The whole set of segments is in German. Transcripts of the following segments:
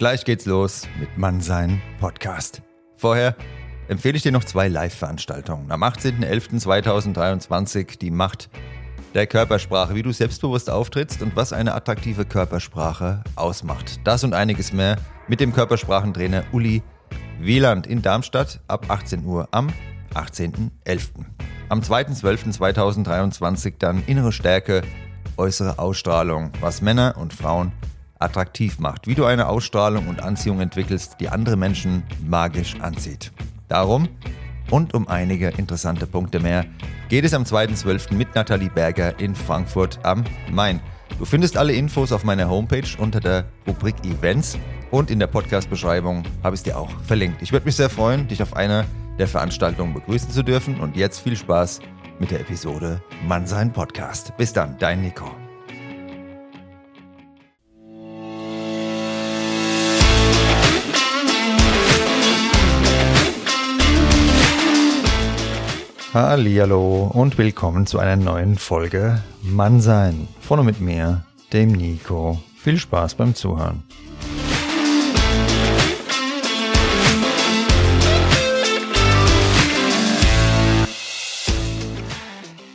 Gleich geht's los mit Mannsein-Podcast. Vorher empfehle ich dir noch zwei Live-Veranstaltungen. Am 18.11.2023 die Macht der Körpersprache, wie du selbstbewusst auftrittst und was eine attraktive Körpersprache ausmacht. Das und einiges mehr mit dem Körpersprachentrainer Uli Wieland in Darmstadt ab 18 Uhr am 18.11. Am 2.12.2023 dann innere Stärke, äußere Ausstrahlung, was Männer und Frauen attraktiv macht, wie du eine Ausstrahlung und Anziehung entwickelst, die andere Menschen magisch anzieht. Darum und um einige interessante Punkte mehr geht es am 2.12. mit Nathalie Berger in Frankfurt am Main. Du findest alle Infos auf meiner Homepage unter der Rubrik Events und in der Podcast-Beschreibung habe ich es dir auch verlinkt. Ich würde mich sehr freuen, dich auf einer der Veranstaltungen begrüßen zu dürfen und jetzt viel Spaß mit der Episode Mannsein-Podcast. Bis dann, dein Nico. Hallihallo und willkommen zu einer neuen Folge Mannsein. Von und mit mir, dem Nico. Viel Spaß beim Zuhören.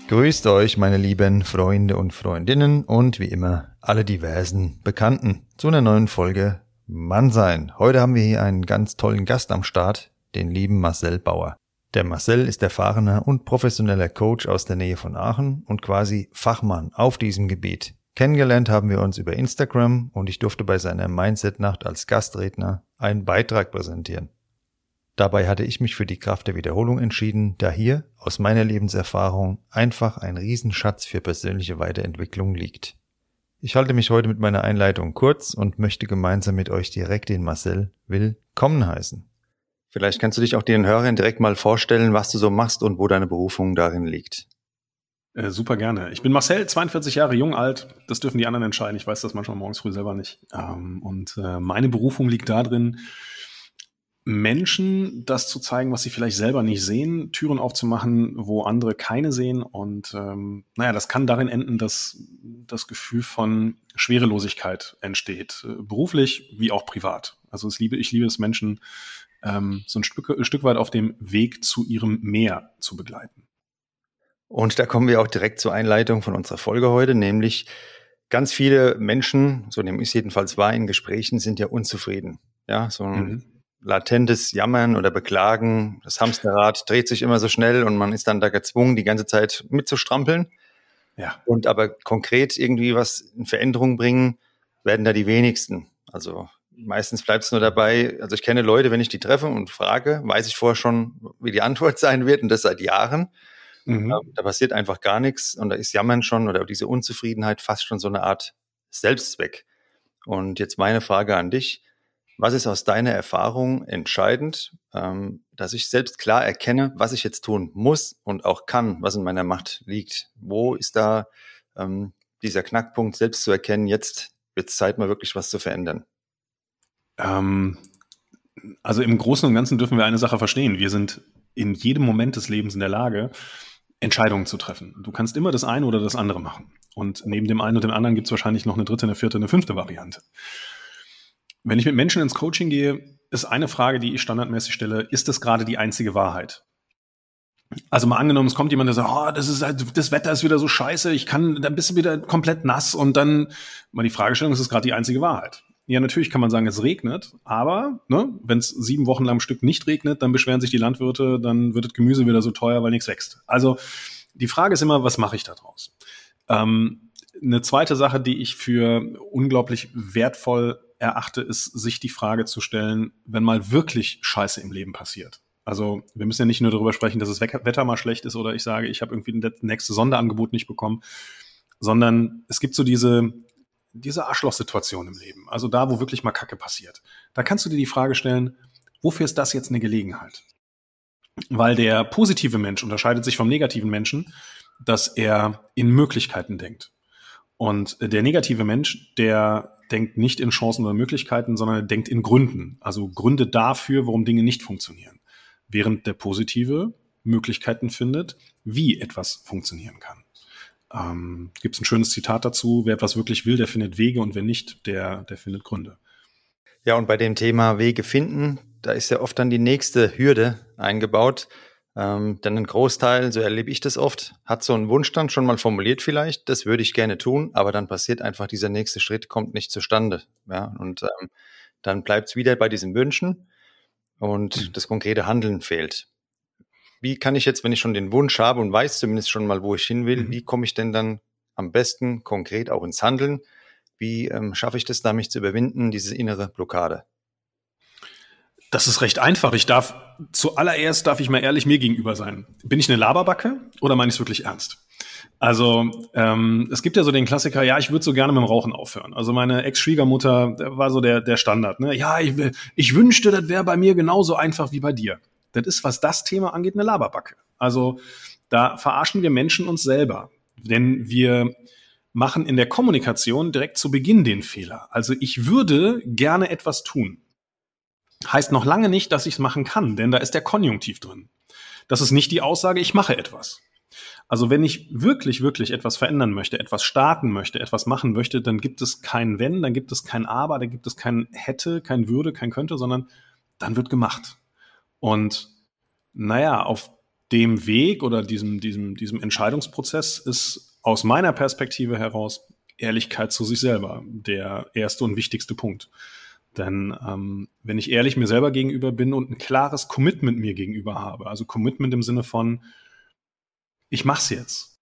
Grüßt euch, meine lieben Freunde und Freundinnen und wie immer alle diversen Bekannten zu einer neuen Folge Mannsein. Heute haben wir hier einen ganz tollen Gast am Start, den lieben Marcel Bauer. Der Marcel ist erfahrener und professioneller Coach aus der Nähe von Aachen und quasi Fachmann auf diesem Gebiet. Kennengelernt haben wir uns über Instagram und ich durfte bei seiner Mindset-Nacht als Gastredner einen Beitrag präsentieren. Dabei hatte ich mich für die Kraft der Wiederholung entschieden, da hier aus meiner Lebenserfahrung einfach ein Riesenschatz für persönliche Weiterentwicklung liegt. Ich halte mich heute mit meiner Einleitung kurz und möchte gemeinsam mit euch direkt den Marcel willkommen heißen. Vielleicht kannst du dich auch den Hörern direkt mal vorstellen, was du so machst und wo deine Berufung darin liegt. Super gerne. Ich bin Marcel, 42 Jahre jung, alt. Das dürfen die anderen entscheiden. Ich weiß das manchmal morgens früh selber nicht. Und meine Berufung liegt darin, Menschen das zu zeigen, was sie vielleicht selber nicht sehen, Türen aufzumachen, wo andere keine sehen. Und das kann darin enden, dass das Gefühl von Schwerelosigkeit entsteht, beruflich wie auch privat. Also ich liebe es, Menschen so ein Stück weit auf dem Weg zu ihrem Meer zu begleiten. Und da kommen wir auch direkt zur Einleitung von unserer Folge heute, nämlich ganz viele Menschen, so nehme ich es jedenfalls wahr, in Gesprächen sind ja unzufrieden. Ja, so ein latentes Jammern oder Beklagen, das Hamsterrad dreht sich immer so schnell und man ist dann da gezwungen, die ganze Zeit mitzustrampeln. Ja. Und aber konkret irgendwie was in Veränderung bringen, werden da die wenigsten. Also meistens bleibt es nur dabei, also ich kenne Leute, wenn ich die treffe und frage, weiß ich vorher schon, wie die Antwort sein wird und das seit Jahren. Da passiert einfach gar nichts und da ist Jammern schon oder diese Unzufriedenheit fast schon so eine Art Selbstzweck. Und jetzt meine Frage an dich, was ist aus deiner Erfahrung entscheidend, dass ich selbst klar erkenne, was ich jetzt tun muss und auch kann, was in meiner Macht liegt? Wo ist da dieser Knackpunkt, selbst zu erkennen, jetzt wird es Zeit, mal wirklich was zu verändern? Also im Großen und Ganzen dürfen wir eine Sache verstehen. Wir sind in jedem Moment des Lebens in der Lage, Entscheidungen zu treffen. Du kannst immer das eine oder das andere machen. Und neben dem einen und dem anderen gibt es wahrscheinlich noch eine dritte, eine vierte, eine fünfte Variante. Wenn ich mit Menschen ins Coaching gehe, ist eine Frage, die ich standardmäßig stelle, ist das gerade die einzige Wahrheit? Also mal angenommen, es kommt jemand, der sagt, das Wetter ist wieder so scheiße, dann bist du wieder komplett nass und dann mal die Fragestellung, ist das gerade die einzige Wahrheit? Ja, natürlich kann man sagen, es regnet, aber wenn es 7 Wochen lang am Stück nicht regnet, dann beschweren sich die Landwirte, dann wird das Gemüse wieder so teuer, weil nichts wächst. Also die Frage ist immer, was mache ich da draus? Eine zweite Sache, die ich für unglaublich wertvoll erachte, ist, sich die Frage zu stellen, wenn mal wirklich Scheiße im Leben passiert. Also wir müssen ja nicht nur darüber sprechen, dass das Wetter mal schlecht ist oder ich sage, ich habe irgendwie das nächste Sonderangebot nicht bekommen, sondern es gibt so diese Arschloch-Situation im Leben, also da, wo wirklich mal Kacke passiert, da kannst du dir die Frage stellen, wofür ist das jetzt eine Gelegenheit? Weil der positive Mensch unterscheidet sich vom negativen Menschen, dass er in Möglichkeiten denkt. Und der negative Mensch, der denkt nicht in Chancen oder Möglichkeiten, sondern er denkt in Gründen, also Gründe dafür, warum Dinge nicht funktionieren. Während der positive Möglichkeiten findet, wie etwas funktionieren kann. Gibt es ein schönes Zitat dazu, wer etwas wirklich will, der findet Wege und wer nicht, der findet Gründe. Ja, und bei dem Thema Wege finden, da ist ja oft dann die nächste Hürde eingebaut. Denn ein Großteil, so erlebe ich das oft, hat so einen Wunsch dann schon mal formuliert vielleicht, das würde ich gerne tun, aber dann passiert einfach, dieser nächste Schritt kommt nicht zustande. Ja? Und dann bleibt es wieder bei diesem Wünschen und das konkrete Handeln fehlt. Wie kann ich jetzt, wenn ich schon den Wunsch habe und weiß zumindest schon mal, wo ich hin will, wie komme ich denn dann am besten konkret auch ins Handeln? Wie schaffe ich das da, mich zu überwinden, diese innere Blockade? Das ist recht einfach. Zuallererst darf ich mal ehrlich mir gegenüber sein. Bin ich eine Laberbacke oder meine ich es wirklich ernst? Also es gibt ja so den Klassiker, ja, ich würde so gerne mit dem Rauchen aufhören. Also meine Ex-Schwiegermutter war so der Standard. Ne? Ja, ich wünschte, das wäre bei mir genauso einfach wie bei dir. Das ist, was das Thema angeht, eine Laberbacke. Also da verarschen wir Menschen uns selber. Denn wir machen in der Kommunikation direkt zu Beginn den Fehler. Also ich würde gerne etwas tun. Heißt noch lange nicht, dass ich es machen kann, denn da ist der Konjunktiv drin. Das ist nicht die Aussage, ich mache etwas. Also wenn ich wirklich, wirklich etwas verändern möchte, etwas starten möchte, etwas machen möchte, dann gibt es kein Wenn, dann gibt es kein Aber, dann gibt es kein Hätte, kein Würde, kein Könnte, sondern dann wird gemacht. Und naja, auf dem Weg oder diesem Entscheidungsprozess ist aus meiner Perspektive heraus Ehrlichkeit zu sich selber der erste und wichtigste Punkt. Denn wenn ich ehrlich mir selber gegenüber bin und ein klares Commitment mir gegenüber habe, also Commitment im Sinne von, ich mach's jetzt.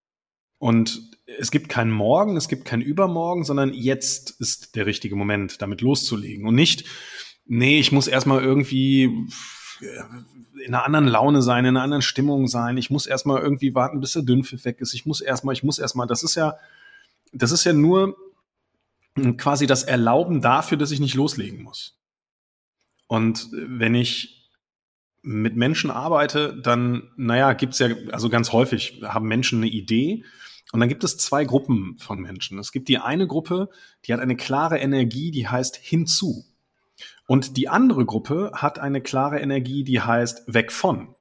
Und es gibt keinen Morgen, es gibt keinen Übermorgen, sondern jetzt ist der richtige Moment, damit loszulegen. Und nicht, nee, ich muss erstmal irgendwie in einer anderen Laune sein, in einer anderen Stimmung sein, ich muss erstmal irgendwie warten, bis der Dünnpfiff weg ist, ich muss erstmal, das ist ja nur quasi das Erlauben dafür, dass ich nicht loslegen muss. Und wenn ich mit Menschen arbeite, dann, gibt's ja, also ganz häufig haben Menschen eine Idee und dann gibt es zwei Gruppen von Menschen. Es gibt die eine Gruppe, die hat eine klare Energie, die heißt hinzu. Und die andere Gruppe hat eine klare Energie, die heißt weg von.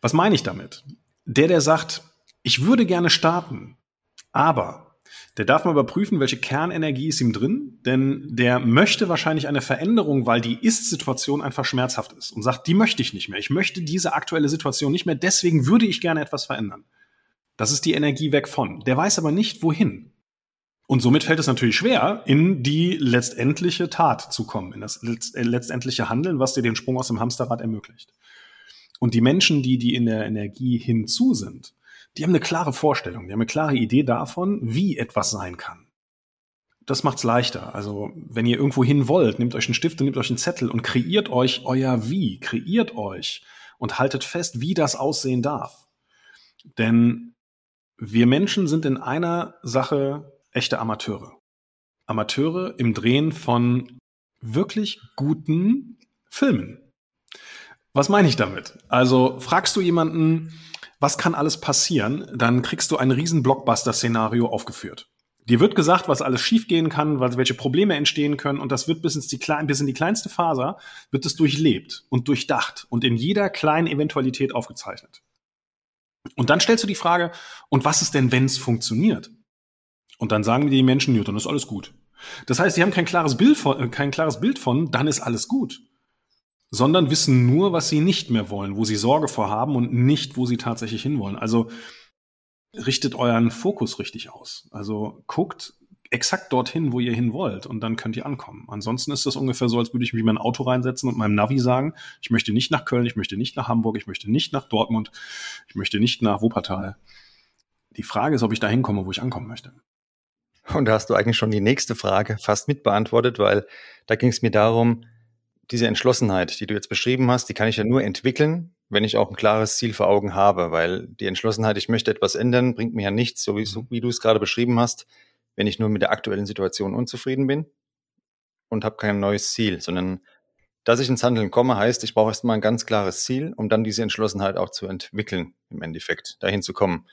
Was meine ich damit? Der sagt, ich würde gerne starten, aber der darf mal überprüfen, welche Kernenergie ist ihm drin, denn der möchte wahrscheinlich eine Veränderung, weil die Ist-Situation einfach schmerzhaft ist und sagt, die möchte ich nicht mehr, ich möchte diese aktuelle Situation nicht mehr, deswegen würde ich gerne etwas verändern. Das ist die Energie weg von. Der weiß aber nicht, wohin. Und somit fällt es natürlich schwer, in die letztendliche Tat zu kommen, in das letztendliche Handeln, was dir den Sprung aus dem Hamsterrad ermöglicht. Und die Menschen, die in der Energie hinzu sind, die haben eine klare Vorstellung, die haben eine klare Idee davon, wie etwas sein kann. Das macht's leichter. Also wenn ihr irgendwo hin wollt, nehmt euch einen Stift und nehmt euch einen Zettel und kreiert euch euer Wie, kreiert euch und haltet fest, wie das aussehen darf. Denn wir Menschen sind in einer Sache echte Amateure. Amateure im Drehen von wirklich guten Filmen. Was meine ich damit? Also fragst du jemanden, was kann alles passieren, dann kriegst du ein riesen Blockbuster-Szenario aufgeführt. Dir wird gesagt, was alles schiefgehen kann, welche Probleme entstehen können und das wird bis in die kleinste Faser wird es durchlebt und durchdacht und in jeder kleinen Eventualität aufgezeichnet. Und dann stellst du die Frage, und was ist denn, wenn es funktioniert? Und dann sagen die Menschen, ja, dann ist alles gut. Das heißt, sie haben kein klares Bild von, dann ist alles gut. Sondern wissen nur, was sie nicht mehr wollen, wo sie Sorge vor haben und nicht, wo sie tatsächlich hinwollen. Also richtet euren Fokus richtig aus. Also guckt exakt dorthin, wo ihr hin wollt und dann könnt ihr ankommen. Ansonsten ist das ungefähr so, als würde ich mich in mein Auto reinsetzen und meinem Navi sagen, ich möchte nicht nach Köln, ich möchte nicht nach Hamburg, ich möchte nicht nach Dortmund, ich möchte nicht nach Wuppertal. Die Frage ist, ob ich da hinkomme, wo ich ankommen möchte. Und da hast du eigentlich schon die nächste Frage fast mitbeantwortet, weil da ging es mir darum, diese Entschlossenheit, die du jetzt beschrieben hast, die kann ich ja nur entwickeln, wenn ich auch ein klares Ziel vor Augen habe, weil die Entschlossenheit, ich möchte etwas ändern, bringt mir ja nichts, so wie du es gerade beschrieben hast, wenn ich nur mit der aktuellen Situation unzufrieden bin und habe kein neues Ziel, sondern dass ich ins Handeln komme, heißt, ich brauche erstmal ein ganz klares Ziel, um dann diese Entschlossenheit auch zu entwickeln, im Endeffekt, dahin zu kommen.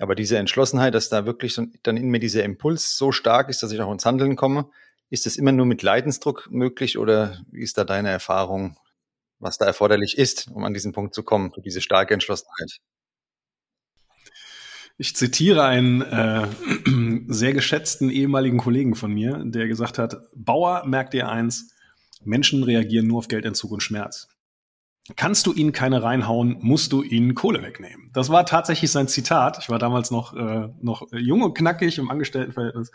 Aber diese Entschlossenheit, dass da wirklich dann in mir dieser Impuls so stark ist, dass ich auch ins Handeln komme, ist es immer nur mit Leidensdruck möglich oder wie ist da deine Erfahrung, was da erforderlich ist, um an diesen Punkt zu kommen, für diese starke Entschlossenheit? Ich zitiere einen sehr geschätzten ehemaligen Kollegen von mir, der gesagt hat, Bauer, merkt ihr eins, Menschen reagieren nur auf Geldentzug und Schmerz. Kannst du ihnen keine reinhauen, musst du ihnen Kohle wegnehmen. Das war tatsächlich sein Zitat. Ich war damals noch jung und knackig im Angestelltenverhältnis.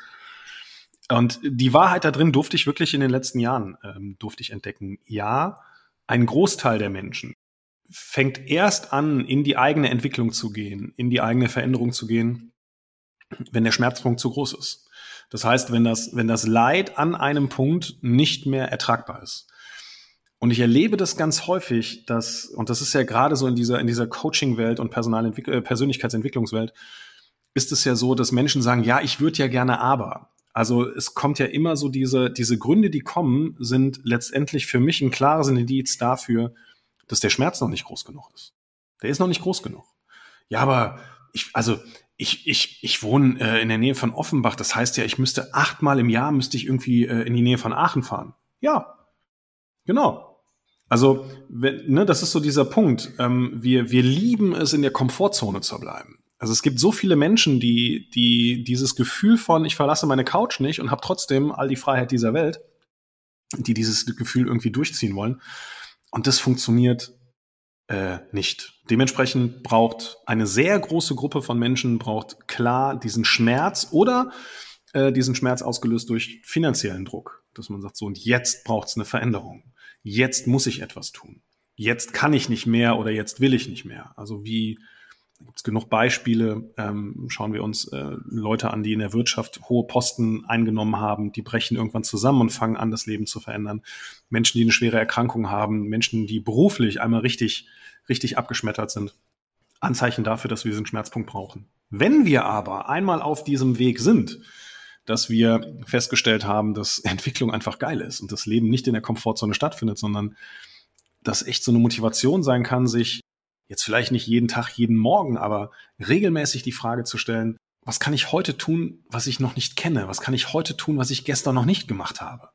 Und die Wahrheit da drin durfte ich wirklich in den letzten Jahren entdecken. Ja, ein Großteil der Menschen fängt erst an, in die eigene Entwicklung zu gehen, in die eigene Veränderung zu gehen, wenn der Schmerzpunkt zu groß ist. Das heißt, wenn das Leid an einem Punkt nicht mehr ertragbar ist. Und ich erlebe das ganz häufig, dass, und das ist ja gerade so in dieser Coaching-Welt und Persönlichkeitsentwicklungswelt, ist es ja so, dass Menschen sagen, ja, ich würde ja gerne aber. Also es kommt ja immer so, diese Gründe, die kommen, sind letztendlich für mich ein klares Indiz dafür, dass der Schmerz noch nicht groß genug ist. Der ist noch nicht groß genug. Ja, aber ich wohne in der Nähe von Offenbach. Das heißt ja, ich müsste 8-mal im Jahr irgendwie in die Nähe von Aachen fahren. Ja, genau. Also das ist so dieser Punkt. Wir lieben es, in der Komfortzone zu bleiben. Also es gibt so viele Menschen, die dieses Gefühl von, ich verlasse meine Couch nicht und habe trotzdem all die Freiheit dieser Welt, die dieses Gefühl irgendwie durchziehen wollen. Und das funktioniert nicht. Dementsprechend braucht eine sehr große Gruppe von Menschen, klar diesen Schmerz oder diesen Schmerz ausgelöst durch finanziellen Druck. Dass man sagt so, und jetzt braucht es eine Veränderung. Jetzt muss ich etwas tun. Jetzt kann ich nicht mehr oder jetzt will ich nicht mehr. Also gibt es genug Beispiele, schauen wir uns Leute an, die in der Wirtschaft hohe Posten eingenommen haben, die brechen irgendwann zusammen und fangen an, das Leben zu verändern. Menschen, die eine schwere Erkrankung haben, Menschen, die beruflich einmal richtig, richtig abgeschmettert sind. Anzeichen dafür, dass wir diesen Schmerzpunkt brauchen. Wenn wir aber einmal auf diesem Weg sind, dass wir festgestellt haben, dass Entwicklung einfach geil ist und das Leben nicht in der Komfortzone stattfindet, sondern dass echt so eine Motivation sein kann, sich jetzt vielleicht nicht jeden Tag, jeden Morgen, aber regelmäßig die Frage zu stellen, was kann ich heute tun, was ich noch nicht kenne? Was kann ich heute tun, was ich gestern noch nicht gemacht habe?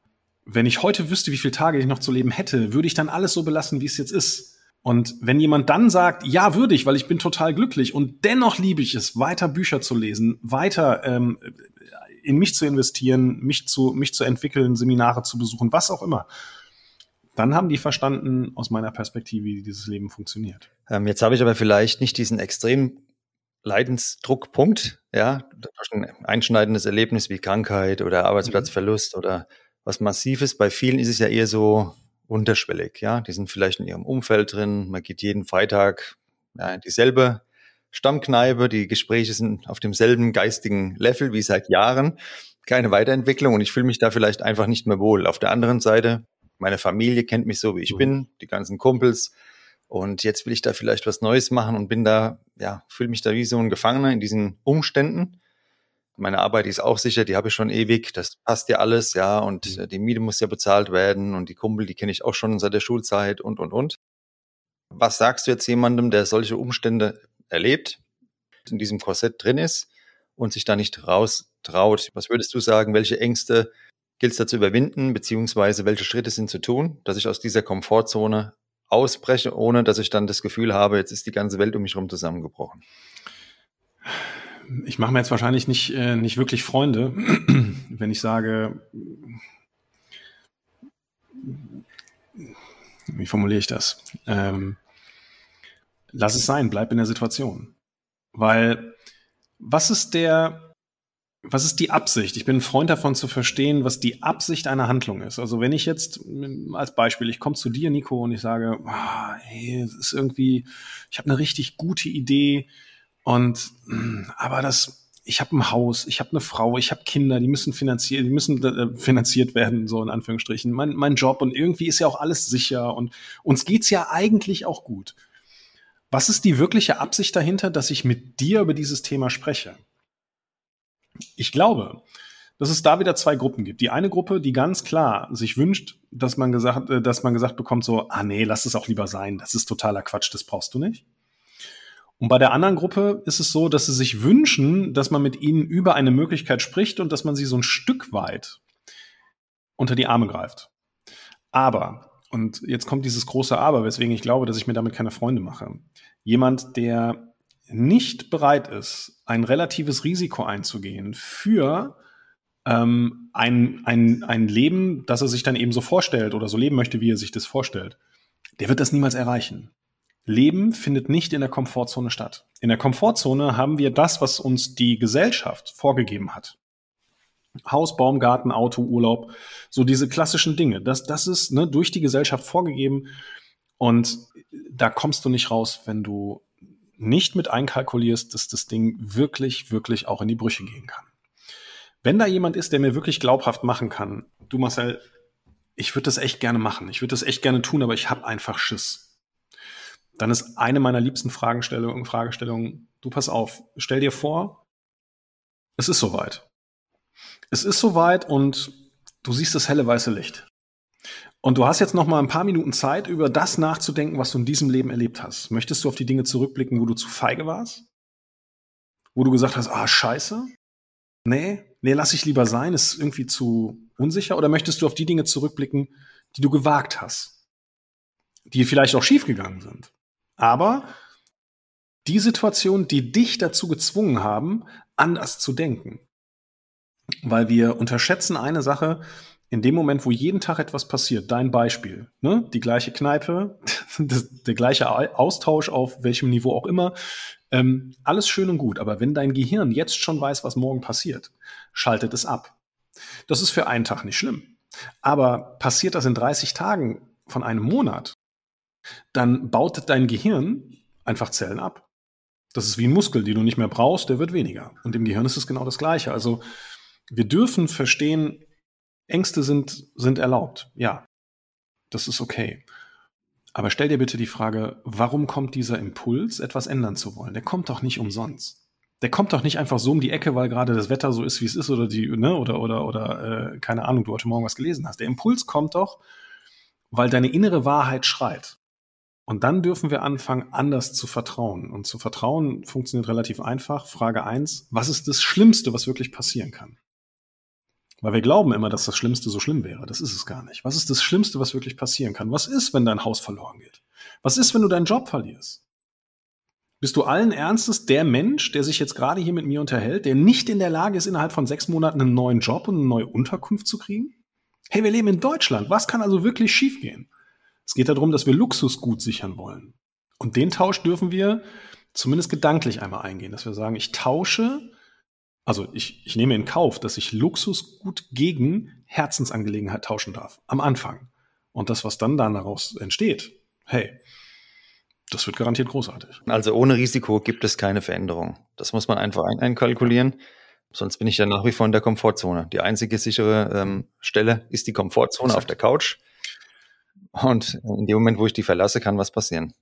Wenn ich heute wüsste, wie viele Tage ich noch zu leben hätte, würde ich dann alles so belassen, wie es jetzt ist? Und wenn jemand dann sagt, ja, würde ich, weil ich bin total glücklich und dennoch liebe ich es, weiter Bücher zu lesen, weiter in mich zu investieren, mich zu entwickeln, Seminare zu besuchen, was auch immer, dann haben die verstanden, aus meiner Perspektive, wie dieses Leben funktioniert. Jetzt habe ich aber vielleicht nicht diesen extremen Leidensdruckpunkt, ja, durch ein einschneidendes Erlebnis wie Krankheit oder Arbeitsplatzverlust oder was Massives. Bei vielen ist es ja eher so unterschwellig, ja. Die sind vielleicht in ihrem Umfeld drin. Man geht jeden Freitag in dieselbe Stammkneipe. Die Gespräche sind auf demselben geistigen Level wie seit Jahren. Keine Weiterentwicklung und ich fühle mich da vielleicht einfach nicht mehr wohl. Auf der anderen Seite, meine Familie kennt mich so, wie ich bin, die ganzen Kumpels. Und jetzt will ich da vielleicht was Neues machen und bin da, ja, fühle mich da wie so ein Gefangener in diesen Umständen. Meine Arbeit ist auch sicher, die habe ich schon ewig, das passt ja alles, ja. Und die Miete muss ja bezahlt werden und die Kumpel, die kenne ich auch schon seit der Schulzeit und. Was sagst du jetzt jemandem, der solche Umstände erlebt, in diesem Korsett drin ist und sich da nicht raus traut? Was würdest du sagen, welche Ängste gilt es da zu überwinden, beziehungsweise welche Schritte sind zu tun, dass ich aus dieser Komfortzone ausbreche, ohne dass ich dann das Gefühl habe, jetzt ist die ganze Welt um mich herum zusammengebrochen? Ich mache mir jetzt wahrscheinlich nicht wirklich Freunde, wenn ich sage, wie formuliere ich das? Lass es sein, bleib in der Situation. Weil was ist die Absicht? Ich bin ein Freund davon zu verstehen, was die Absicht einer Handlung ist. Also wenn ich jetzt als Beispiel, ich komme zu dir, Nico, und ich sage, es ist irgendwie, ich habe eine richtig gute Idee und ich habe ein Haus, ich habe eine Frau, ich habe Kinder, die müssen finanziert werden, so in Anführungsstrichen. Mein Job und irgendwie ist ja auch alles sicher und uns geht's ja eigentlich auch gut. Was ist die wirkliche Absicht dahinter, dass ich mit dir über dieses Thema spreche? Ich glaube, dass es da wieder zwei Gruppen gibt. Die eine Gruppe, die ganz klar sich wünscht, dass man gesagt bekommt so, nee, lass es auch lieber sein, das ist totaler Quatsch, das brauchst du nicht. Und bei der anderen Gruppe ist es so, dass sie sich wünschen, dass man mit ihnen über eine Möglichkeit spricht und dass man sie so ein Stück weit unter die Arme greift. Aber, und jetzt kommt dieses große Aber, weswegen ich glaube, dass ich mir damit keine Freunde mache. Jemand, der nicht bereit ist, ein relatives Risiko einzugehen für ein Leben, das er sich dann eben so vorstellt oder so leben möchte, wie er sich das vorstellt, der wird das niemals erreichen. Leben findet nicht in der Komfortzone statt. In der Komfortzone haben wir das, was uns die Gesellschaft vorgegeben hat. Haus, Baum, Garten, Auto, Urlaub, so diese klassischen Dinge. Das ist, ne, durch die Gesellschaft vorgegeben und da kommst du nicht raus, wenn du nicht mit einkalkulierst, dass das Ding wirklich, wirklich auch in die Brüche gehen kann. Wenn da jemand ist, der mir wirklich glaubhaft machen kann, du Marcel, ich würde das echt gerne machen, ich würde das echt gerne tun, aber ich habe einfach Schiss. Dann ist eine meiner liebsten Fragestellungen, du pass auf, stell dir vor, es ist soweit. Es ist soweit und du siehst das helle weiße Licht. Und du hast jetzt noch mal ein paar Minuten Zeit, über das nachzudenken, was du in diesem Leben erlebt hast. Möchtest du auf die Dinge zurückblicken, wo du zu feige warst? Wo du gesagt hast, ah, scheiße? Nee, lass ich lieber sein, ist irgendwie zu unsicher? Oder möchtest du auf die Dinge zurückblicken, die du gewagt hast? Die vielleicht auch schiefgegangen sind. Aber die Situationen, die dich dazu gezwungen haben, anders zu denken. Weil wir unterschätzen eine Sache, in dem Moment, wo jeden Tag etwas passiert, dein Beispiel, ne? Die gleiche Kneipe, der gleiche Austausch auf welchem Niveau auch immer, alles schön und gut, aber wenn dein Gehirn jetzt schon weiß, was morgen passiert, schaltet es ab. Das ist für einen Tag nicht schlimm, aber passiert das in 30 Tagen von einem Monat, dann baut dein Gehirn einfach Zellen ab. Das ist wie ein Muskel, den du nicht mehr brauchst, der wird weniger. Und im Gehirn ist es genau das Gleiche. Also wir dürfen verstehen, Ängste sind erlaubt. Ja, das ist okay. Aber stell dir bitte die Frage, warum kommt dieser Impuls, etwas ändern zu wollen? Der kommt doch nicht umsonst. Der kommt doch nicht einfach so um die Ecke, weil gerade das Wetter so ist, wie es ist oder keine Ahnung, du heute Morgen was gelesen hast. Der Impuls kommt doch, weil deine innere Wahrheit schreit. Und dann dürfen wir anfangen, anders zu vertrauen. Und zu vertrauen funktioniert relativ einfach. Frage 1, was ist das Schlimmste, was wirklich passieren kann? Weil wir glauben immer, dass das Schlimmste so schlimm wäre. Das ist es gar nicht. Was ist das Schlimmste, was wirklich passieren kann? Was ist, wenn dein Haus verloren geht? Was ist, wenn du deinen Job verlierst? Bist du allen Ernstes der Mensch, der sich jetzt gerade hier mit mir unterhält, der nicht in der Lage ist, innerhalb von 6 Monaten einen neuen Job und eine neue Unterkunft zu kriegen? Hey, wir leben in Deutschland. Was kann also wirklich schiefgehen? Es geht darum, dass wir Luxusgut sichern wollen. Und den Tausch dürfen wir zumindest gedanklich einmal eingehen, dass wir sagen, ich nehme in Kauf, dass ich Luxusgut gegen Herzensangelegenheit tauschen darf. Am Anfang. Und das, was dann daraus entsteht, hey, das wird garantiert großartig. Also ohne Risiko gibt es keine Veränderung. Das muss man einfach einkalkulieren. Sonst bin ich ja nach wie vor in der Komfortzone. Die einzige sichere Stelle ist die Komfortzone auf der Couch. Und in dem Moment, wo ich die verlasse, kann was passieren.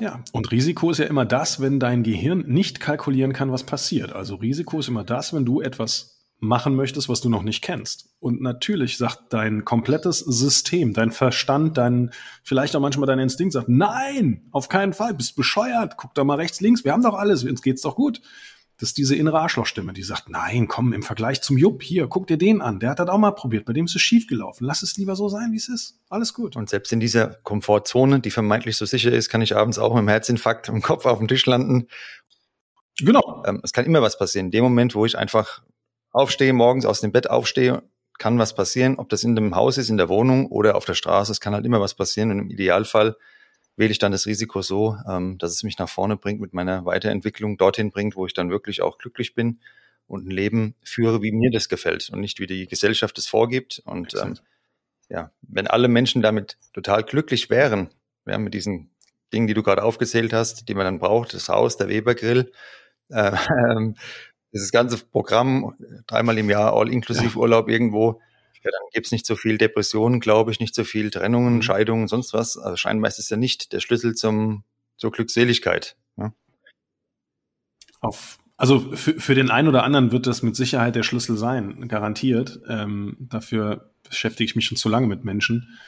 Ja, und Risiko ist ja immer das, wenn dein Gehirn nicht kalkulieren kann, was passiert. Also Risiko ist immer das, wenn du etwas machen möchtest, was du noch nicht kennst. Und natürlich sagt dein komplettes System, dein Verstand, vielleicht auch manchmal dein Instinkt sagt, nein, auf keinen Fall, bist bescheuert, guck doch mal rechts, links, wir haben doch alles, uns geht's doch gut. Das ist diese innere Arschlochstimme, die sagt, nein, komm, im Vergleich zum Jupp, hier, guck dir den an, der hat das auch mal probiert, bei dem ist es schief gelaufen. Lass es lieber so sein, wie es ist. Alles gut. Und selbst in dieser Komfortzone, die vermeintlich so sicher ist, kann ich abends auch mit einem Herzinfarkt im Kopf auf dem Tisch landen. Genau. Es kann immer was passieren. In dem Moment, wo ich einfach aufstehe, morgens aus dem Bett aufstehe, kann was passieren. Ob das in dem Haus ist, in der Wohnung oder auf der Straße, es kann halt immer was passieren. Und im Idealfall wähle ich dann das Risiko so, dass es mich nach vorne bringt, mit meiner Weiterentwicklung dorthin bringt, wo ich dann wirklich auch glücklich bin und ein Leben führe, wie mir das gefällt und nicht wie die Gesellschaft es vorgibt. Und wenn alle Menschen damit total glücklich wären, mit diesen Dingen, die du gerade aufgezählt hast, die man dann braucht, das Haus, der Webergrill, dieses ganze Programm, 3-mal im Jahr all-inklusiv Urlaub irgendwo, ja, dann gibt's nicht so viel Depressionen, glaube ich, nicht so viel Trennungen, Scheidungen, sonst was. Also scheinbar ist es ja nicht der Schlüssel zur Glückseligkeit. Ne? Also für den einen oder anderen wird das mit Sicherheit der Schlüssel sein, garantiert. Dafür beschäftige ich mich schon zu lange mit Menschen.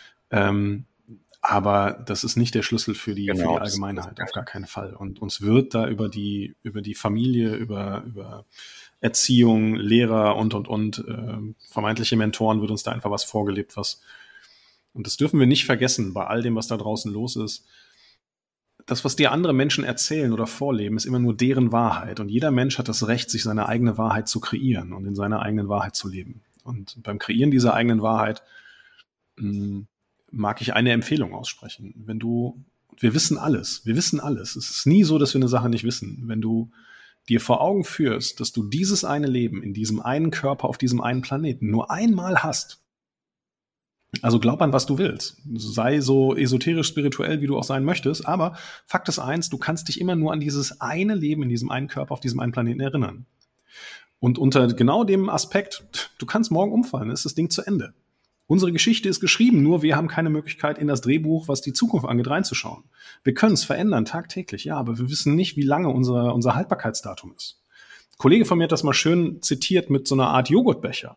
Aber das ist nicht der Schlüssel für die Allgemeinheit, auf gar keinen Fall. Und uns wird da über die Familie, über Erziehung, Lehrer und vermeintliche Mentoren wird uns da einfach was vorgelebt, und das dürfen wir nicht vergessen bei all dem, was da draußen los ist. das, was dir andere Menschen erzählen oder vorleben, ist immer nur deren Wahrheit. Und jeder Mensch hat das Recht, sich seine eigene Wahrheit zu kreieren und in seiner eigenen Wahrheit zu leben. Und beim Kreieren dieser eigenen Wahrheit mag ich eine Empfehlung aussprechen. Wir wissen alles. Es ist nie so, dass wir eine Sache nicht wissen. Wenn du dir vor Augen führst, dass du dieses eine Leben in diesem einen Körper auf diesem einen Planeten nur einmal hast, also glaub an, was du willst. Sei so esoterisch, spirituell, wie du auch sein möchtest, aber Fakt ist eins, du kannst dich immer nur an dieses eine Leben in diesem einen Körper auf diesem einen Planeten erinnern. Und unter genau dem Aspekt, du kannst morgen umfallen, ist das Ding zu Ende. Unsere Geschichte ist geschrieben, nur wir haben keine Möglichkeit, in das Drehbuch, was die Zukunft angeht, reinzuschauen. Wir können es verändern, tagtäglich, ja, aber wir wissen nicht, wie lange unser Haltbarkeitsdatum ist. Ein Kollege von mir hat das mal schön zitiert mit so einer Art Joghurtbecher.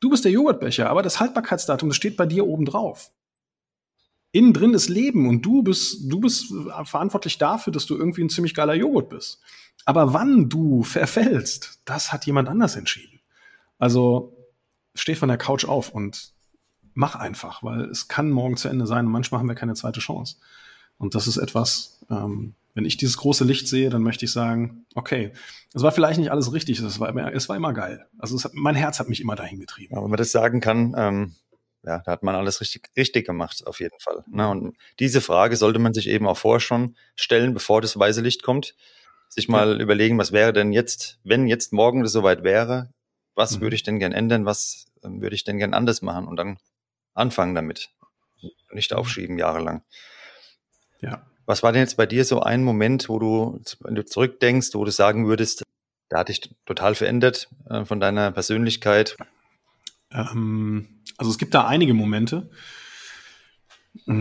Du bist der Joghurtbecher, aber das Haltbarkeitsdatum, das steht bei dir oben drauf. Innen drin ist Leben und du bist verantwortlich dafür, dass du irgendwie ein ziemlich geiler Joghurt bist. Aber wann du verfällst, das hat jemand anders entschieden. Also steh von der Couch auf und mach einfach, weil es kann morgen zu Ende sein und manchmal haben wir keine zweite Chance. Und das ist etwas, wenn ich dieses große Licht sehe, dann möchte ich sagen, okay, es war vielleicht nicht alles richtig, es war immer geil. Also mein Herz hat mich immer dahin getrieben. Ja, wenn man das sagen kann, da hat man alles richtig gemacht, auf jeden Fall. Na, und diese Frage sollte man sich eben auch vorher schon stellen, bevor das weiße Licht kommt. Sich mal überlegen, was wäre denn jetzt, wenn jetzt morgen das soweit wäre, was würde ich denn gern ändern, was würde ich denn gern anders machen und dann anfangen damit. Nicht aufschieben, jahrelang. Ja. Was war denn jetzt bei dir so ein Moment, wo du, wenn du zurückdenkst, wo du sagen würdest, da hat dich total verändert von deiner Persönlichkeit? Also es gibt da einige Momente. Der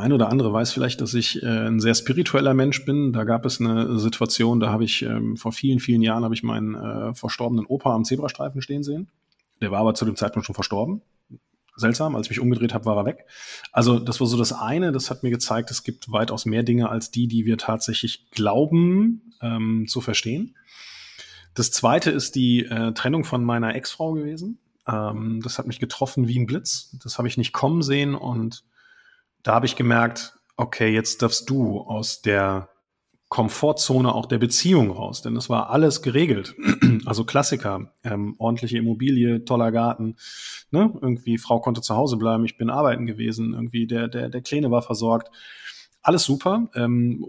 ein oder andere weiß vielleicht, dass ich ein sehr spiritueller Mensch bin. Da gab es eine Situation, da habe ich vor vielen, vielen Jahren habe ich meinen verstorbenen Opa am Zebrastreifen stehen sehen. Der war aber zu dem Zeitpunkt schon verstorben. Seltsam, als ich mich umgedreht habe, war er weg. Also das war so das eine, das hat mir gezeigt, es gibt weitaus mehr Dinge als die wir tatsächlich glauben zu verstehen. Das zweite ist die Trennung von meiner Ex-Frau gewesen. Das hat mich getroffen wie ein Blitz. Das habe ich nicht kommen sehen und da habe ich gemerkt, okay, jetzt darfst du aus der Komfortzone auch der Beziehung raus, denn es war alles geregelt. Also Klassiker, ordentliche Immobilie, toller Garten, ne? Irgendwie Frau konnte zu Hause bleiben, ich bin arbeiten gewesen, irgendwie der Kleine war versorgt. Alles super,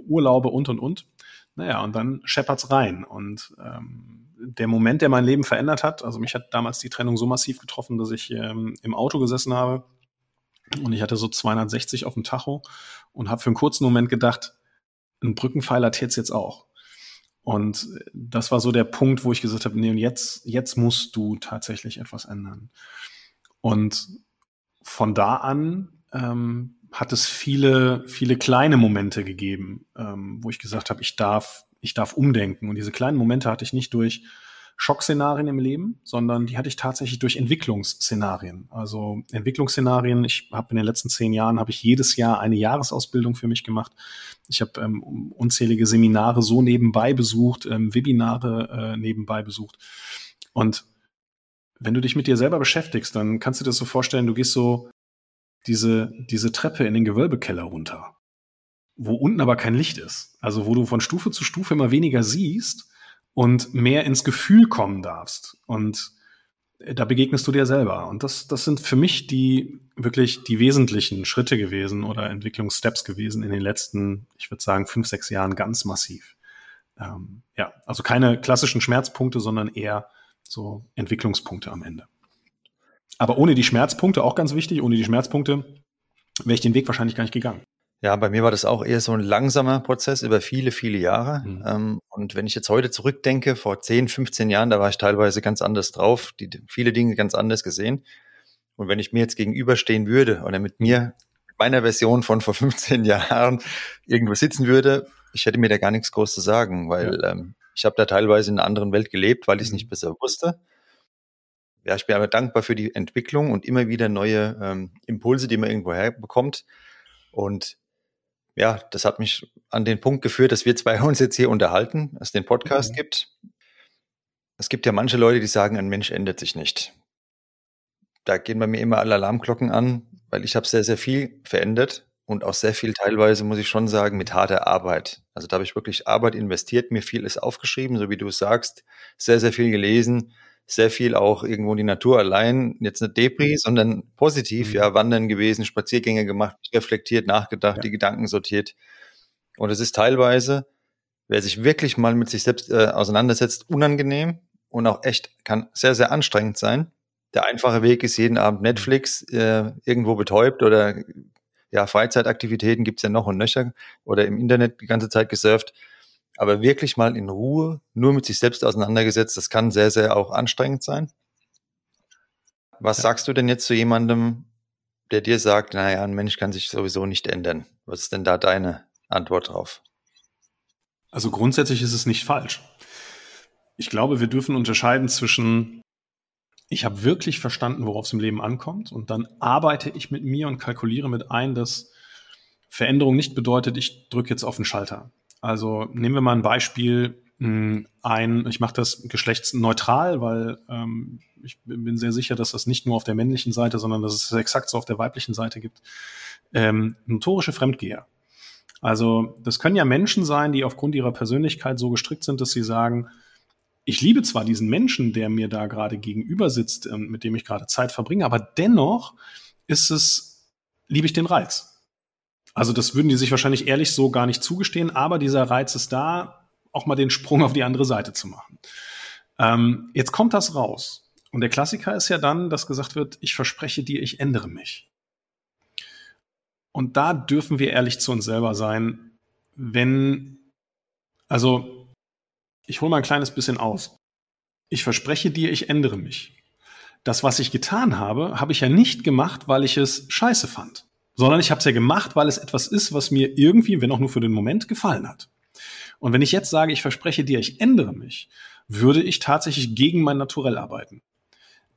Urlaube und. Naja, und dann scheppert's rein und der Moment, der mein Leben verändert hat, also mich hat damals die Trennung so massiv getroffen, dass ich im Auto gesessen habe und ich hatte so 260 auf dem Tacho und habe für einen kurzen Moment gedacht, ein Brückenpfeiler tät's jetzt auch. Und das war so der Punkt, wo ich gesagt habe, nee, und jetzt musst du tatsächlich etwas ändern. Und von da an hat es viele, viele kleine Momente gegeben, wo ich gesagt habe, ich darf umdenken. Und diese kleinen Momente hatte ich nicht durch Schockszenarien im Leben, sondern die hatte ich tatsächlich durch Entwicklungsszenarien. Also Entwicklungsszenarien, ich habe in den letzten 10 Jahren, habe ich jedes Jahr eine Jahresausbildung für mich gemacht. Ich habe unzählige Seminare so nebenbei besucht, Webinare nebenbei besucht. Und wenn du dich mit dir selber beschäftigst, dann kannst du dir das so vorstellen, du gehst so diese Treppe in den Gewölbekeller runter, wo unten aber kein Licht ist. Also wo du von Stufe zu Stufe immer weniger siehst und mehr ins Gefühl kommen darfst. Und da begegnest du dir selber. Und das sind für mich die wesentlichen Schritte gewesen oder Entwicklungssteps gewesen in den letzten, ich würde sagen, 5, 6 Jahren ganz massiv. Also keine klassischen Schmerzpunkte, sondern eher so Entwicklungspunkte am Ende. Aber ohne die Schmerzpunkte, auch ganz wichtig, ohne die Schmerzpunkte wäre ich den Weg wahrscheinlich gar nicht gegangen. Ja, bei mir war das auch eher so ein langsamer Prozess über viele, viele Jahre. Und wenn ich jetzt heute zurückdenke, vor 10, 15 Jahren, da war ich teilweise ganz anders drauf, viele Dinge ganz anders gesehen. Und wenn ich mir jetzt gegenüberstehen würde oder mit meiner Version von vor 15 Jahren irgendwo sitzen würde, ich hätte mir da gar nichts groß zu sagen, weil ich habe da teilweise in einer anderen Welt gelebt, weil ich es nicht besser wusste. Ja, ich bin aber dankbar für die Entwicklung und immer wieder neue Impulse, die man irgendwo herbekommt. Und ja, das hat mich an den Punkt geführt, dass wir zwei uns jetzt hier unterhalten, es den Podcast gibt. Es gibt ja manche Leute, die sagen, ein Mensch ändert sich nicht. Da gehen bei mir immer alle Alarmglocken an, weil ich habe sehr, sehr viel verändert und auch sehr viel teilweise, muss ich schon sagen, mit harter Arbeit. Also da habe ich wirklich Arbeit investiert, mir viel ist aufgeschrieben, so wie du es sagst, sehr, sehr viel gelesen, sehr viel auch irgendwo in die Natur allein, jetzt nicht Depri, sondern positiv, ja, wandern gewesen, Spaziergänge gemacht, reflektiert, nachgedacht, die Gedanken sortiert. Und es ist teilweise, wer sich wirklich mal mit sich selbst auseinandersetzt, unangenehm und auch echt, kann sehr, sehr anstrengend sein. Der einfache Weg ist jeden Abend Netflix, irgendwo betäubt oder ja, Freizeitaktivitäten gibt's ja noch und nöcher oder im Internet die ganze Zeit gesurft. Aber wirklich mal in Ruhe, nur mit sich selbst auseinandergesetzt, das kann sehr, sehr auch anstrengend sein. Was sagst du denn jetzt zu jemandem, der dir sagt, naja, ein Mensch kann sich sowieso nicht ändern? Was ist denn da deine Antwort drauf? Also grundsätzlich ist es nicht falsch. Ich glaube, wir dürfen unterscheiden zwischen, ich habe wirklich verstanden, worauf es im Leben ankommt, und dann arbeite ich mit mir und kalkuliere mit ein, dass Veränderung nicht bedeutet, ich drücke jetzt auf den Schalter. Also nehmen wir mal ein Beispiel, ich mache das geschlechtsneutral, weil ich bin sehr sicher, dass das nicht nur auf der männlichen Seite, sondern dass es exakt so auf der weiblichen Seite gibt, notorische Fremdgeher. Also das können ja Menschen sein, die aufgrund ihrer Persönlichkeit so gestrickt sind, dass sie sagen, ich liebe zwar diesen Menschen, der mir da gerade gegenüber sitzt, mit dem ich gerade Zeit verbringe, aber dennoch liebe ich den Reiz. Also das würden die sich wahrscheinlich ehrlich so gar nicht zugestehen, aber dieser Reiz ist da, auch mal den Sprung auf die andere Seite zu machen. Jetzt kommt das raus. Und der Klassiker ist ja dann, dass gesagt wird, ich verspreche dir, ich ändere mich. Und da dürfen wir ehrlich zu uns selber sein, ich hole mal ein kleines bisschen aus. Ich verspreche dir, ich ändere mich. Das, was ich getan habe, habe ich ja nicht gemacht, weil ich es scheiße fand, sondern ich habe es ja gemacht, weil es etwas ist, was mir irgendwie, wenn auch nur für den Moment, gefallen hat. Und wenn ich jetzt sage, ich verspreche dir, ich ändere mich, würde ich tatsächlich gegen mein Naturell arbeiten.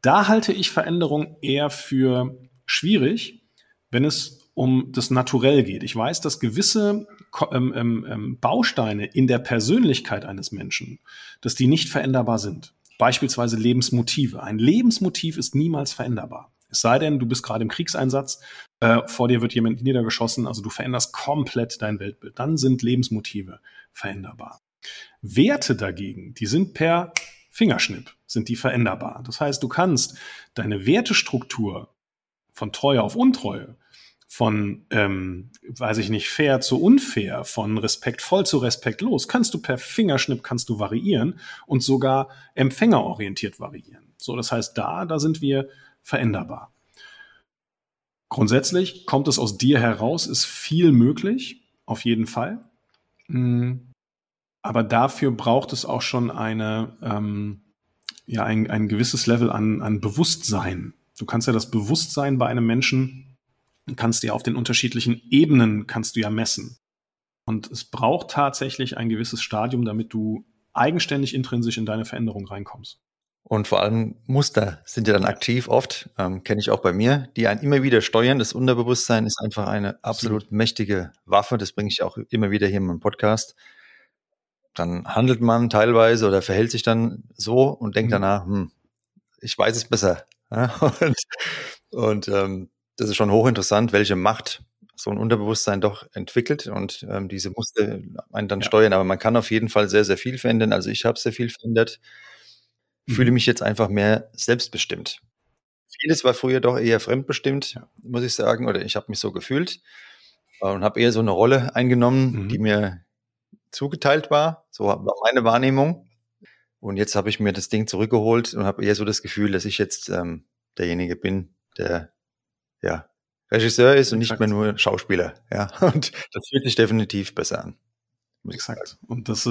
Da halte ich Veränderung eher für schwierig, wenn es um das Naturell geht. Ich weiß, dass gewisse Bausteine in der Persönlichkeit eines Menschen, dass die nicht veränderbar sind. Beispielsweise Lebensmotive. Ein Lebensmotiv ist niemals veränderbar. Es sei denn, du bist gerade im Kriegseinsatz, vor dir wird jemand niedergeschossen, also du veränderst komplett dein Weltbild. Dann sind Lebensmotive veränderbar. Werte dagegen, die sind per Fingerschnipp, sind die veränderbar. Das heißt, du kannst deine Wertestruktur von Treue auf Untreue, von, fair zu unfair, von respektvoll zu respektlos, kannst du per Fingerschnipp variieren und sogar empfängerorientiert variieren. So, das heißt, da sind wir veränderbar. Grundsätzlich kommt es aus dir heraus, ist viel möglich, auf jeden Fall. Aber dafür braucht es auch schon ein gewisses Level an Bewusstsein. Du kannst ja das Bewusstsein bei einem Menschen auf den unterschiedlichen Ebenen messen. Und es braucht tatsächlich ein gewisses Stadium, damit du eigenständig, intrinsisch in deine Veränderung reinkommst. Und vor allem Muster sind ja dann aktiv oft, kenne ich auch bei mir, die einen immer wieder steuern. Das Unterbewusstsein ist einfach eine absolut mächtige Waffe. Das bringe ich auch immer wieder hier in meinem Podcast. Dann handelt man teilweise oder verhält sich dann so und denkt danach, ich weiß es besser. Das ist schon hochinteressant, welche Macht so ein Unterbewusstsein doch entwickelt und diese Muster einen dann steuern. Aber man kann auf jeden Fall sehr, sehr viel verändern. Also ich habe sehr viel verändert, fühle mich jetzt einfach mehr selbstbestimmt. Vieles war früher doch eher fremdbestimmt, muss ich sagen, oder ich habe mich so gefühlt und habe eher so eine Rolle eingenommen, die mir zugeteilt war. So war meine Wahrnehmung. Und jetzt habe ich mir das Ding zurückgeholt und habe eher so das Gefühl, dass ich jetzt derjenige bin, der Regisseur ist und nicht mehr nur Schauspieler. Ja, und das fühlt sich definitiv besser an. Exakt. Und das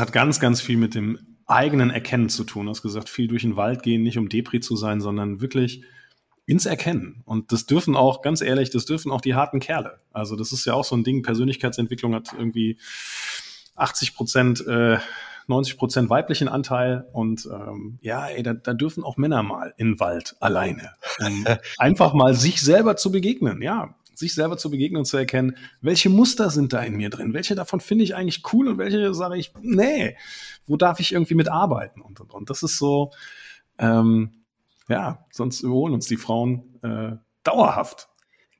hat ganz, ganz viel mit dem eigenen Erkennen zu tun. Du hast gesagt, viel durch den Wald gehen, nicht um Depri zu sein, sondern wirklich ins Erkennen. Und das dürfen auch, ganz ehrlich, die harten Kerle. Also das ist ja auch so ein Ding, Persönlichkeitsentwicklung hat irgendwie 80%, 90% weiblichen Anteil und da dürfen auch Männer mal in den Wald alleine. Einfach mal sich selber zu begegnen, und zu erkennen, welche Muster sind da in mir drin, welche davon finde ich eigentlich cool und welche sage ich, nee, wo darf ich irgendwie mitarbeiten und. Das ist so, sonst überholen uns die Frauen dauerhaft.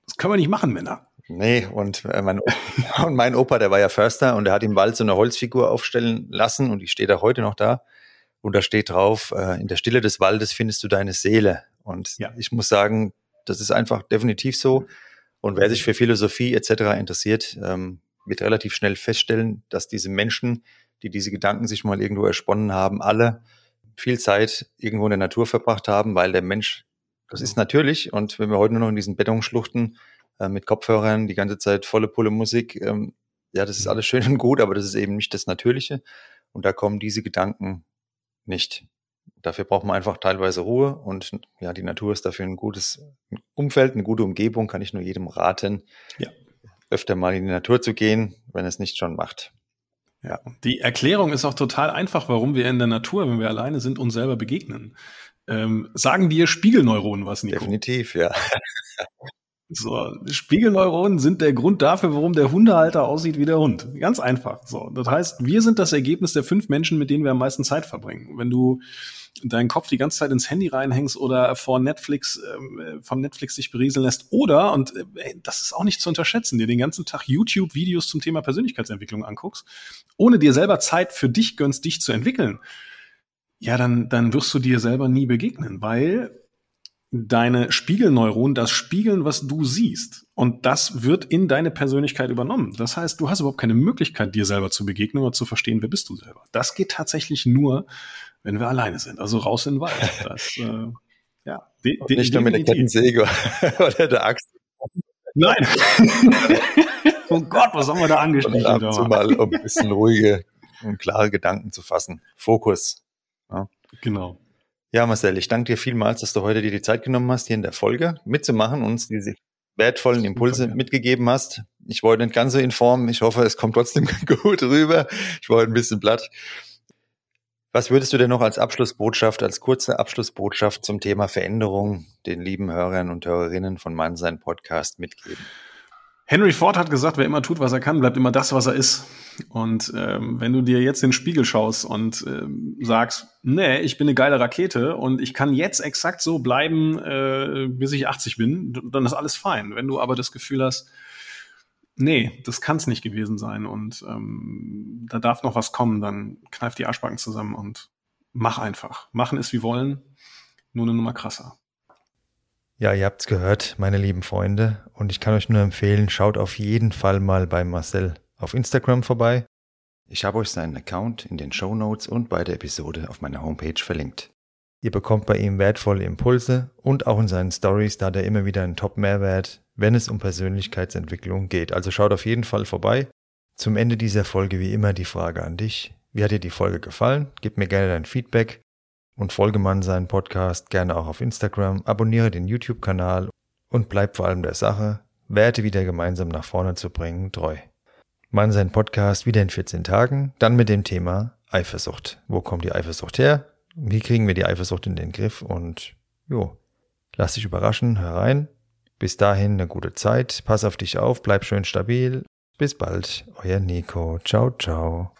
Das können wir nicht machen, Männer. Nee, und mein Opa, der war ja Förster, und der hat im Wald so eine Holzfigur aufstellen lassen, und die steht auch heute noch da. Und da steht drauf, in der Stille des Waldes findest du deine Seele. Und ich muss sagen, das ist einfach definitiv so. Und wer sich für Philosophie etc. interessiert, wird relativ schnell feststellen, dass diese Menschen, die diese Gedanken sich mal irgendwo ersponnen haben, alle viel Zeit irgendwo in der Natur verbracht haben, weil der Mensch, das ist natürlich, und wenn wir heute nur noch in diesen Betonschluchten mit Kopfhörern die ganze Zeit volle Pulle Musik, das ist alles schön und gut, aber das ist eben nicht das Natürliche, und da kommen diese Gedanken nicht. Dafür braucht man einfach teilweise Ruhe, und ja, die Natur ist dafür ein gutes Umfeld, eine gute Umgebung, kann ich nur jedem raten, öfter mal in die Natur zu gehen, wenn er es nicht schon macht. Ja. Die Erklärung ist auch total einfach, warum wir in der Natur, wenn wir alleine sind, uns selber begegnen. Sagen dir Spiegelneuronen was, Nico? Definitiv, ja. So, Spiegelneuronen sind der Grund dafür, warum der Hundehalter aussieht wie der Hund. Ganz einfach. So, das heißt, wir sind das Ergebnis der 5 Menschen, mit denen wir am meisten Zeit verbringen. Wenn du deinen Kopf die ganze Zeit ins Handy reinhängst oder vom Netflix dich berieseln lässt, oder, und das ist auch nicht zu unterschätzen, dir den ganzen Tag YouTube-Videos zum Thema Persönlichkeitsentwicklung anguckst, ohne dir selber Zeit für dich gönnst, dich zu entwickeln, ja, dann wirst du dir selber nie begegnen, weil deine Spiegelneuronen das spiegeln, was du siehst. Und das wird in deine Persönlichkeit übernommen. Das heißt, du hast überhaupt keine Möglichkeit, dir selber zu begegnen oder zu verstehen, wer bist du selber. Das geht tatsächlich nur, wenn wir alleine sind. Also raus in den Wald. Das, nicht nur mit der Kettensäge oder der Axt. Nein. Oh Gott, was haben wir da angeschnitten? Und ab und zu mal, um ein bisschen ruhige und klare Gedanken zu fassen. Fokus. Ja. Genau. Ja, Marcel, ich danke dir vielmals, dass du heute dir die Zeit genommen hast, hier in der Folge mitzumachen und uns diese wertvollen Impulse mitgegeben hast. Ich war heute nicht ganz so in Form. Ich hoffe, es kommt trotzdem gut rüber. Ich war heute ein bisschen platt. Was würdest du denn noch als kurze Abschlussbotschaft zum Thema Veränderung den lieben Hörern und Hörerinnen von Mannsein-Podcast mitgeben? Henry Ford hat gesagt, wer immer tut, was er kann, bleibt immer das, was er ist. Und wenn du dir jetzt in den Spiegel schaust und sagst, nee, ich bin eine geile Rakete und ich kann jetzt exakt so bleiben, bis ich 80 bin, dann ist alles fein. Wenn du aber das Gefühl hast, nee, das kann es nicht gewesen sein und da darf noch was kommen, dann kneif die Arschbacken zusammen und mach einfach. Machen ist wie wollen, nur eine Nummer krasser. Ja, ihr habt's gehört, meine lieben Freunde, und ich kann euch nur empfehlen, schaut auf jeden Fall mal bei Marcel auf Instagram vorbei. Ich habe euch seinen Account in den Shownotes und bei der Episode auf meiner Homepage verlinkt. Ihr bekommt bei ihm wertvolle Impulse und auch in seinen Stories, da der immer wieder einen Top-Mehrwert, wenn es um Persönlichkeitsentwicklung geht. Also schaut auf jeden Fall vorbei. Zum Ende dieser Folge wie immer die Frage an dich: Wie hat dir die Folge gefallen? Gib mir gerne dein Feedback. Und folge Mannsein-Podcast gerne auch auf Instagram, abonniere den YouTube-Kanal und bleib vor allem der Sache, Werte wieder gemeinsam nach vorne zu bringen, treu. Mannsein-Podcast wieder in 14 Tagen, dann mit dem Thema Eifersucht. Wo kommt die Eifersucht her? Wie kriegen wir die Eifersucht in den Griff? Und lass dich überraschen, hör rein. Bis dahin eine gute Zeit, pass auf dich auf, bleib schön stabil. Bis bald, euer Nico. Ciao, ciao.